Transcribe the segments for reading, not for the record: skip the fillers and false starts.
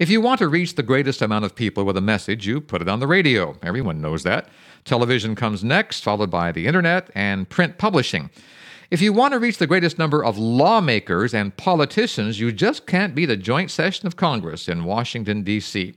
If you want to reach the greatest amount of people with a message, you put it on the radio. Everyone knows that. Television comes next, followed by the internet and print publishing. If you want to reach the greatest number of lawmakers and politicians, you just can't beat a joint session of Congress in Washington, D.C.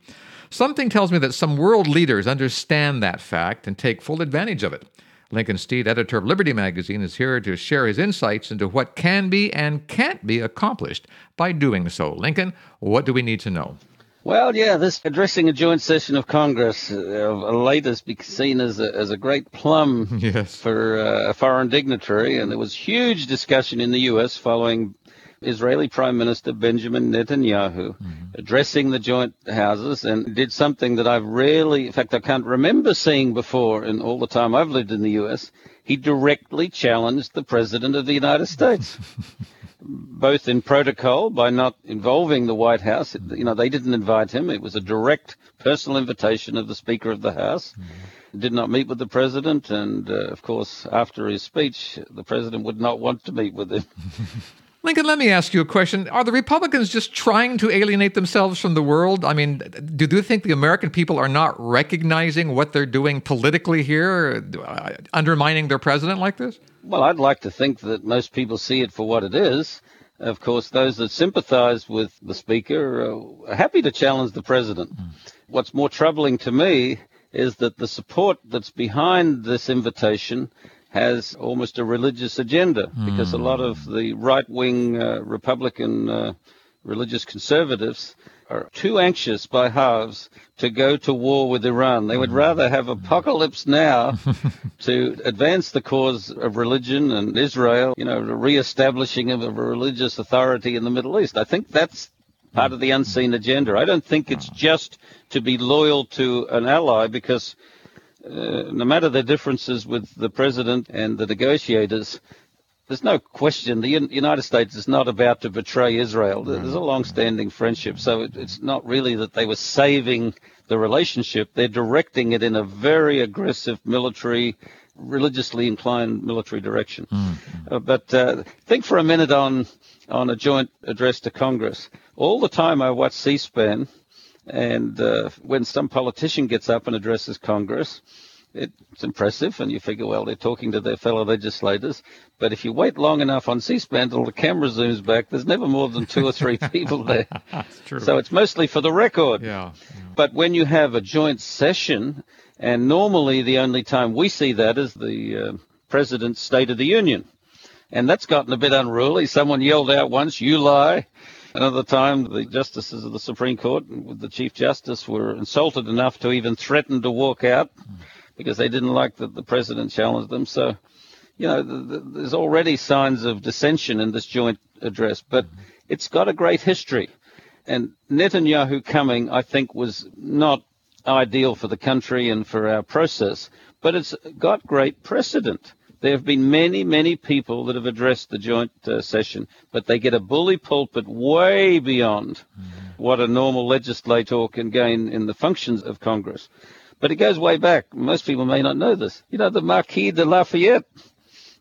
Something tells me that some world leaders understand that fact and take full advantage of it. Lincoln Steed, editor of Liberty Magazine, is here to share his insights into what can be and can't be accomplished by doing so. Lincoln, what do we need to know? Well, yeah, this addressing a joint session of Congress late has been seen as a great plum for a foreign dignitary, and there was huge discussion in the U.S. following Israeli Prime Minister Benjamin Netanyahu addressing the joint houses, and did something that I've rarely, in fact, I can't remember seeing before in all the time I've lived in the U.S. He directly challenged the President of the United States. Both in protocol, by not involving the White House. You know, they didn't invite him. It was a direct personal invitation of the Speaker of the House. Did not meet with the President. And, of course, after his speech, the President would not want to meet with him. Lincoln, let me ask you a question. Are the Republicans just trying to alienate themselves from the world? I mean, do you think the American people are not recognizing what they're doing politically here, undermining their president like this? Well, I'd like to think that most people see it for what it is. Of course, those that sympathize with the Speaker are happy to challenge the President. What's more troubling to me is that the support that's behind this invitation has almost a religious agenda, because a lot of the right-wing Republican religious conservatives are too anxious by halves to go to war with Iran. They would rather have apocalypse now to advance the cause of religion and Israel, you know, the reestablishing of a religious authority in the Middle East. I think that's part of the unseen agenda. I don't think it's just to be loyal to an ally, because no matter their differences with the President and the negotiators, there's no question the United States is not about to betray Israel. There's a long-standing friendship, so it's not really that they were saving the relationship. They're directing it in a very aggressive military, religiously inclined military direction. But think for a minute on a joint address to Congress. All the time I watch C-SPAN, and when some politician gets up and addresses Congress, it's impressive, and you figure, well, they're talking to their fellow legislators. But if you wait long enough on C-SPAN till the camera zooms back, there's never more than two or three people there. True. So it's mostly for the record. Yeah. But when you have a joint session, and normally the only time we see that is the President's State of the Union. And that's gotten a bit unruly. Someone yelled out once, "You lie." Another time, the justices of the Supreme Court with the Chief Justice were insulted enough to even threaten to walk out because they didn't like that the President challenged them. So, you know, there's already signs of dissension in this joint address, but it's got a great history. And Netanyahu coming, I think, was not ideal for the country and for our process, but it's got great precedent. There have been many, many people that have addressed the joint session, but they get a bully pulpit way beyond what a normal legislator can gain in the functions of Congress. But it goes way back. Most people may not know this. You know, the Marquis de Lafayette,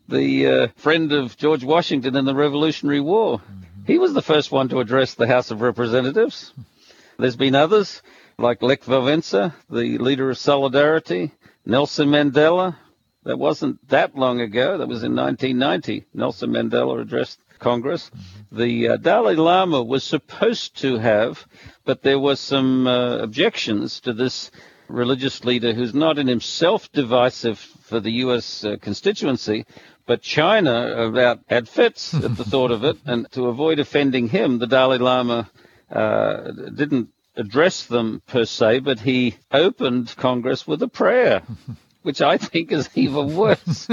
the friend of George Washington in the Revolutionary War, he was the first one to address the House of Representatives. There's been others, like Lech Wałęsa, the leader of Solidarity, Nelson Mandela. That wasn't that long ago. That was in 1990. Nelson Mandela addressed Congress. The Dalai Lama was supposed to have, but there were some objections to this religious leader who's not in himself divisive for the U.S. Constituency, but China about had fits at the thought of it. And to avoid offending him, the Dalai Lama didn't address them per se, but he opened Congress with a prayer. Which I think is even worse.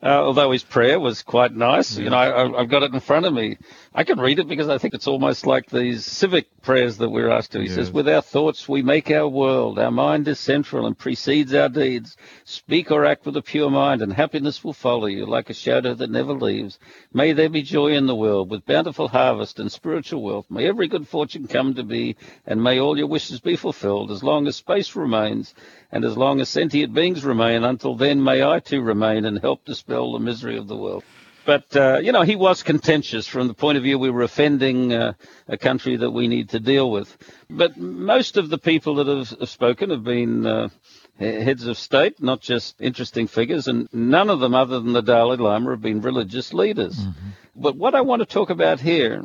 Although his prayer was quite nice. You know, I've got it in front of me. I can read it because I think it's almost like these civic prayers that we're asked to. He says, with our thoughts we make our world. Our mind is central and precedes our deeds. Speak or act with a pure mind, and happiness will follow you like a shadow that never leaves. May there be joy in the world with bountiful harvest and spiritual wealth. May every good fortune come to be, and may all your wishes be fulfilled as long as space remains and as long as sentient beings remain. Until then, may I too remain and help dispel the misery of the world. But, he was contentious from the point of view we were offending a country that we need to deal with. But most of the people that have spoken have been heads of state, not just interesting figures, and none of them other than the Dalai Lama have been religious leaders. Mm-hmm. But what I want to talk about here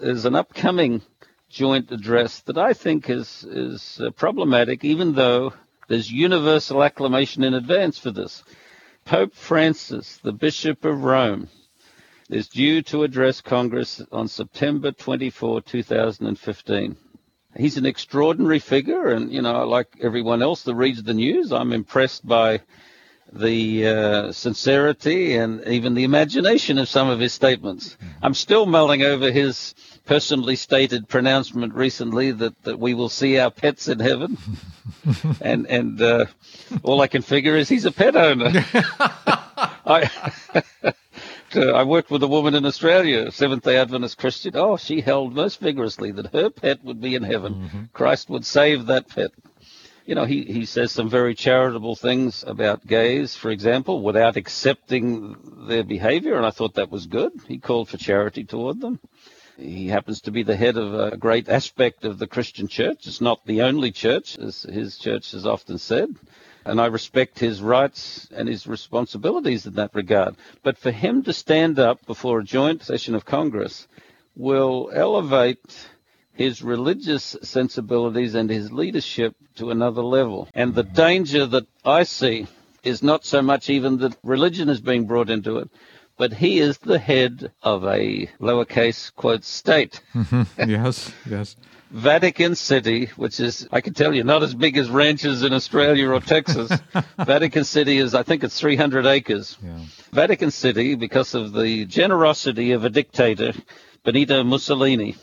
is an upcoming joint address that I think is problematic, even though there's universal acclamation in advance for this. Pope Francis, the Bishop of Rome, is due to address Congress on September 24, 2015. He's an extraordinary figure, and, like everyone else that reads the news, I'm impressed by the sincerity and even the imagination of some of his statements. I'm still mulling over his personally stated pronouncement recently that we will see our pets in heaven. and all I can figure is he's a pet owner. I worked with a woman in Australia, Seventh-day Adventist Christian. Oh, she held most vigorously that her pet would be in heaven. Mm-hmm. Christ would save that pet. He says some very charitable things about gays, for example, without accepting their behavior, and I thought that was good. He called for charity toward them. He happens to be the head of a great aspect of the Christian church. It's not the only church, as his church has often said, and I respect his rights and his responsibilities in that regard. But for him to stand up before a joint session of Congress will elevate his religious sensibilities and his leadership to another level. And the danger that I see is not so much even that religion is being brought into it, but he is the head of a lowercase, quote, state. Yes. Vatican City, which is, I can tell you, not as big as ranches in Australia or Texas. Vatican City is, I think it's 300 acres. Yeah. Vatican City, because of the generosity of a dictator, Benito Mussolini,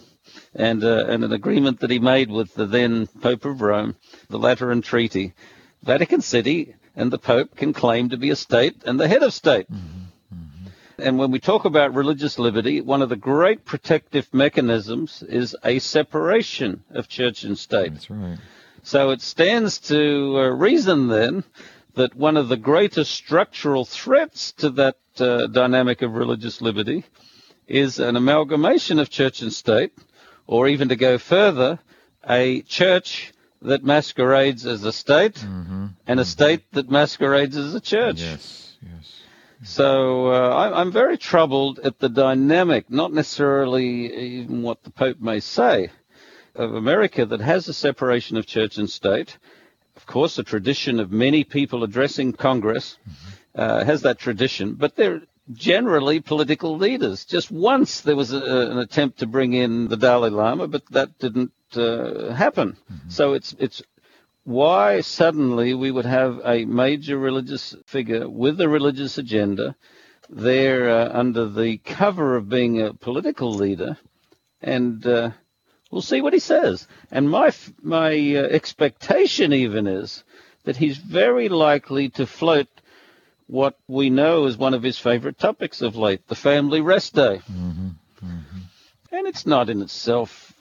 and an agreement that he made with the then Pope of Rome, the Lateran Treaty, Vatican City and the Pope can claim to be a state and the head of state. Mm-hmm. And when we talk about religious liberty, one of the great protective mechanisms is a separation of church and state. That's right. So it stands to reason then that one of the greatest structural threats to that dynamic of religious liberty is an amalgamation of church and state, or even to go further, a church that masquerades as a state and a state that masquerades as a church. Yes. So I'm very troubled at the dynamic, not necessarily even what the Pope may say, of America that has a separation of church and state. Of course, a tradition of many people addressing Congress has that tradition, but they're generally political leaders. Just once there was an attempt to bring in the Dalai Lama, but that didn't happen. Mm-hmm. So it's why suddenly we would have a major religious figure with a religious agenda there under the cover of being a political leader, and we'll see what he says. And my expectation even is that he's very likely to float what we know is one of his favorite topics of late, the family rest day. Mm-hmm. Mm-hmm. And it's not in itself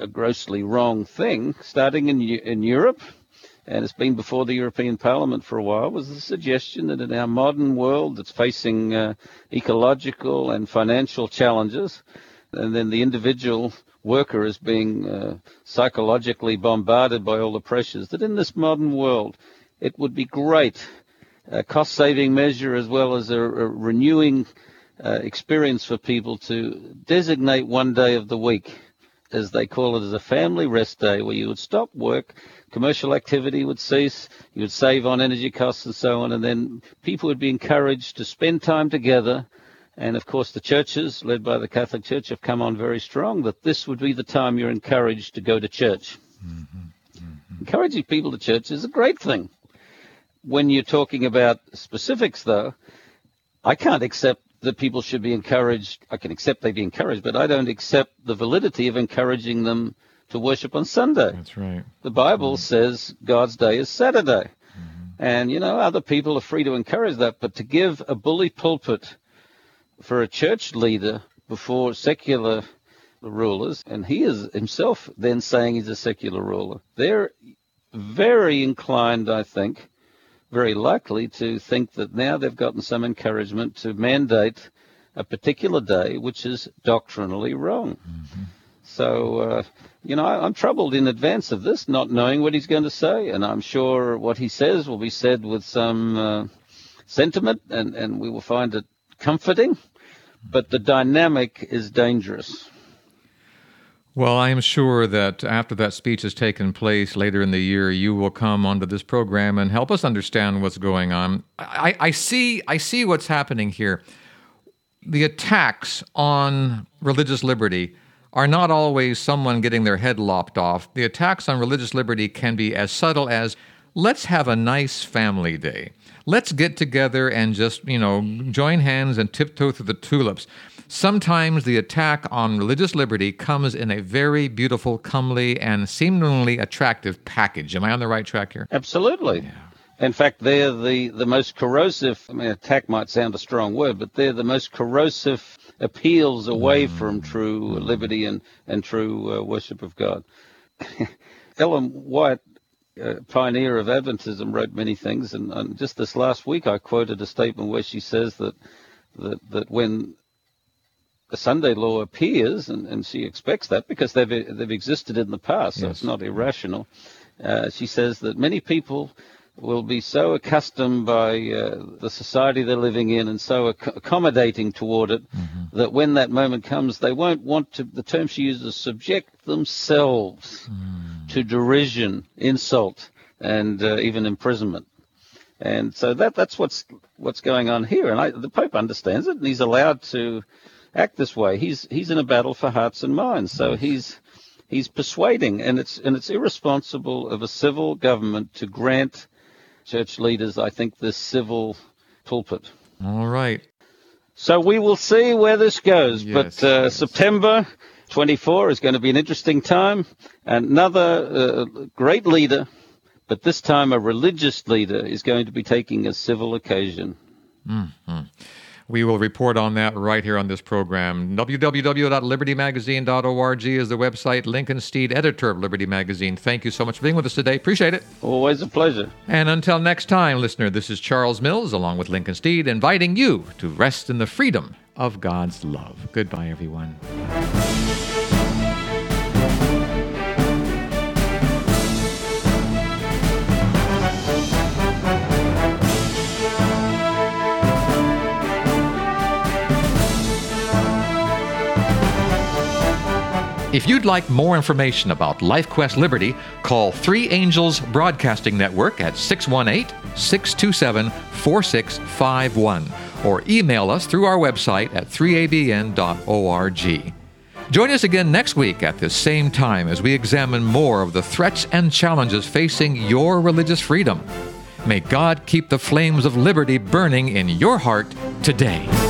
a grossly wrong thing. Starting in Europe, and it's been before the European Parliament for a while, was the suggestion that in our modern world that's facing ecological and financial challenges, and then the individual worker is being psychologically bombarded by all the pressures, that in this modern world it would be great, a cost-saving measure as well as a renewing experience for people, to designate one day of the week, as they call it, as a family rest day, where you would stop work, commercial activity would cease, you would save on energy costs and so on, and then people would be encouraged to spend time together. And, of course, the churches, led by the Catholic Church, have come on very strong that this would be the time you're encouraged to go to church. Mm-hmm. Mm-hmm. Encouraging people to church is a great thing. When you're talking about specifics, though, I can't accept that people should be encouraged. I can accept they be encouraged, but I don't accept the validity of encouraging them to worship on Sunday. That's right. The Bible says God's day is Saturday. Mm-hmm. And, you know, other people are free to encourage that, but to give a bully pulpit for a church leader before secular rulers, and he is himself then saying he's a secular ruler, they're very inclined, I think, very likely to think that now they've gotten some encouragement to mandate a particular day, which is doctrinally wrong. Mm-hmm. So, I'm troubled in advance of this, not knowing what he's going to say. And I'm sure what he says will be said with some sentiment, and we will find it comforting. But the dynamic is dangerous. Well, I am sure that after that speech has taken place later in the year, you will come onto this program and help us understand what's going on. I see what's happening here. The attacks on religious liberty are not always someone getting their head lopped off. The attacks on religious liberty can be as subtle as, let's have a nice family day. Let's get together and just, join hands and tiptoe through the tulips. Sometimes the attack on religious liberty comes in a very beautiful, comely, and seemingly attractive package. Am I on the right track here? Absolutely. Yeah. In fact, they're the most corrosive, attack might sound a strong word, but they're the most corrosive appeals away from true liberty and true worship of God. Ellen White, pioneer of Adventism, wrote many things, and just this last week I quoted a statement where she says that when the Sunday law appears, and she expects that because they've existed in the past, so yes. It's not irrational, she says that many people will be so accustomed by the society they're living in and so accommodating toward it, mm-hmm. that when that moment comes, they won't want to, the term she uses, subject themselves to derision, insult, and even imprisonment. And so that's what's going on here. And the Pope understands it, and he's allowed to act this way. He's in a battle for hearts and minds, so he's persuading, and it's irresponsible of a civil government to grant church leaders, I think, this civil pulpit. All right. So we will see where this goes. Yes, but yes. September 24 is going to be an interesting time. Another great leader, but this time a religious leader, is going to be taking a civil occasion. Mm-hmm. We will report on that right here on this program. www.libertymagazine.org is the website. Lincoln Steed, editor of Liberty Magazine. Thank you so much for being with us today. Appreciate it. Always a pleasure. And until next time, listener, this is Charles Mills, along with Lincoln Steed, inviting you to rest in the freedom of God's love. Goodbye, everyone. If you'd like more information about LifeQuest Liberty, call Three Angels Broadcasting Network at 618-627-4651 or email us through our website at 3abn.org. Join us again next week at this same time as we examine more of the threats and challenges facing your religious freedom. May God keep the flames of liberty burning in your heart today.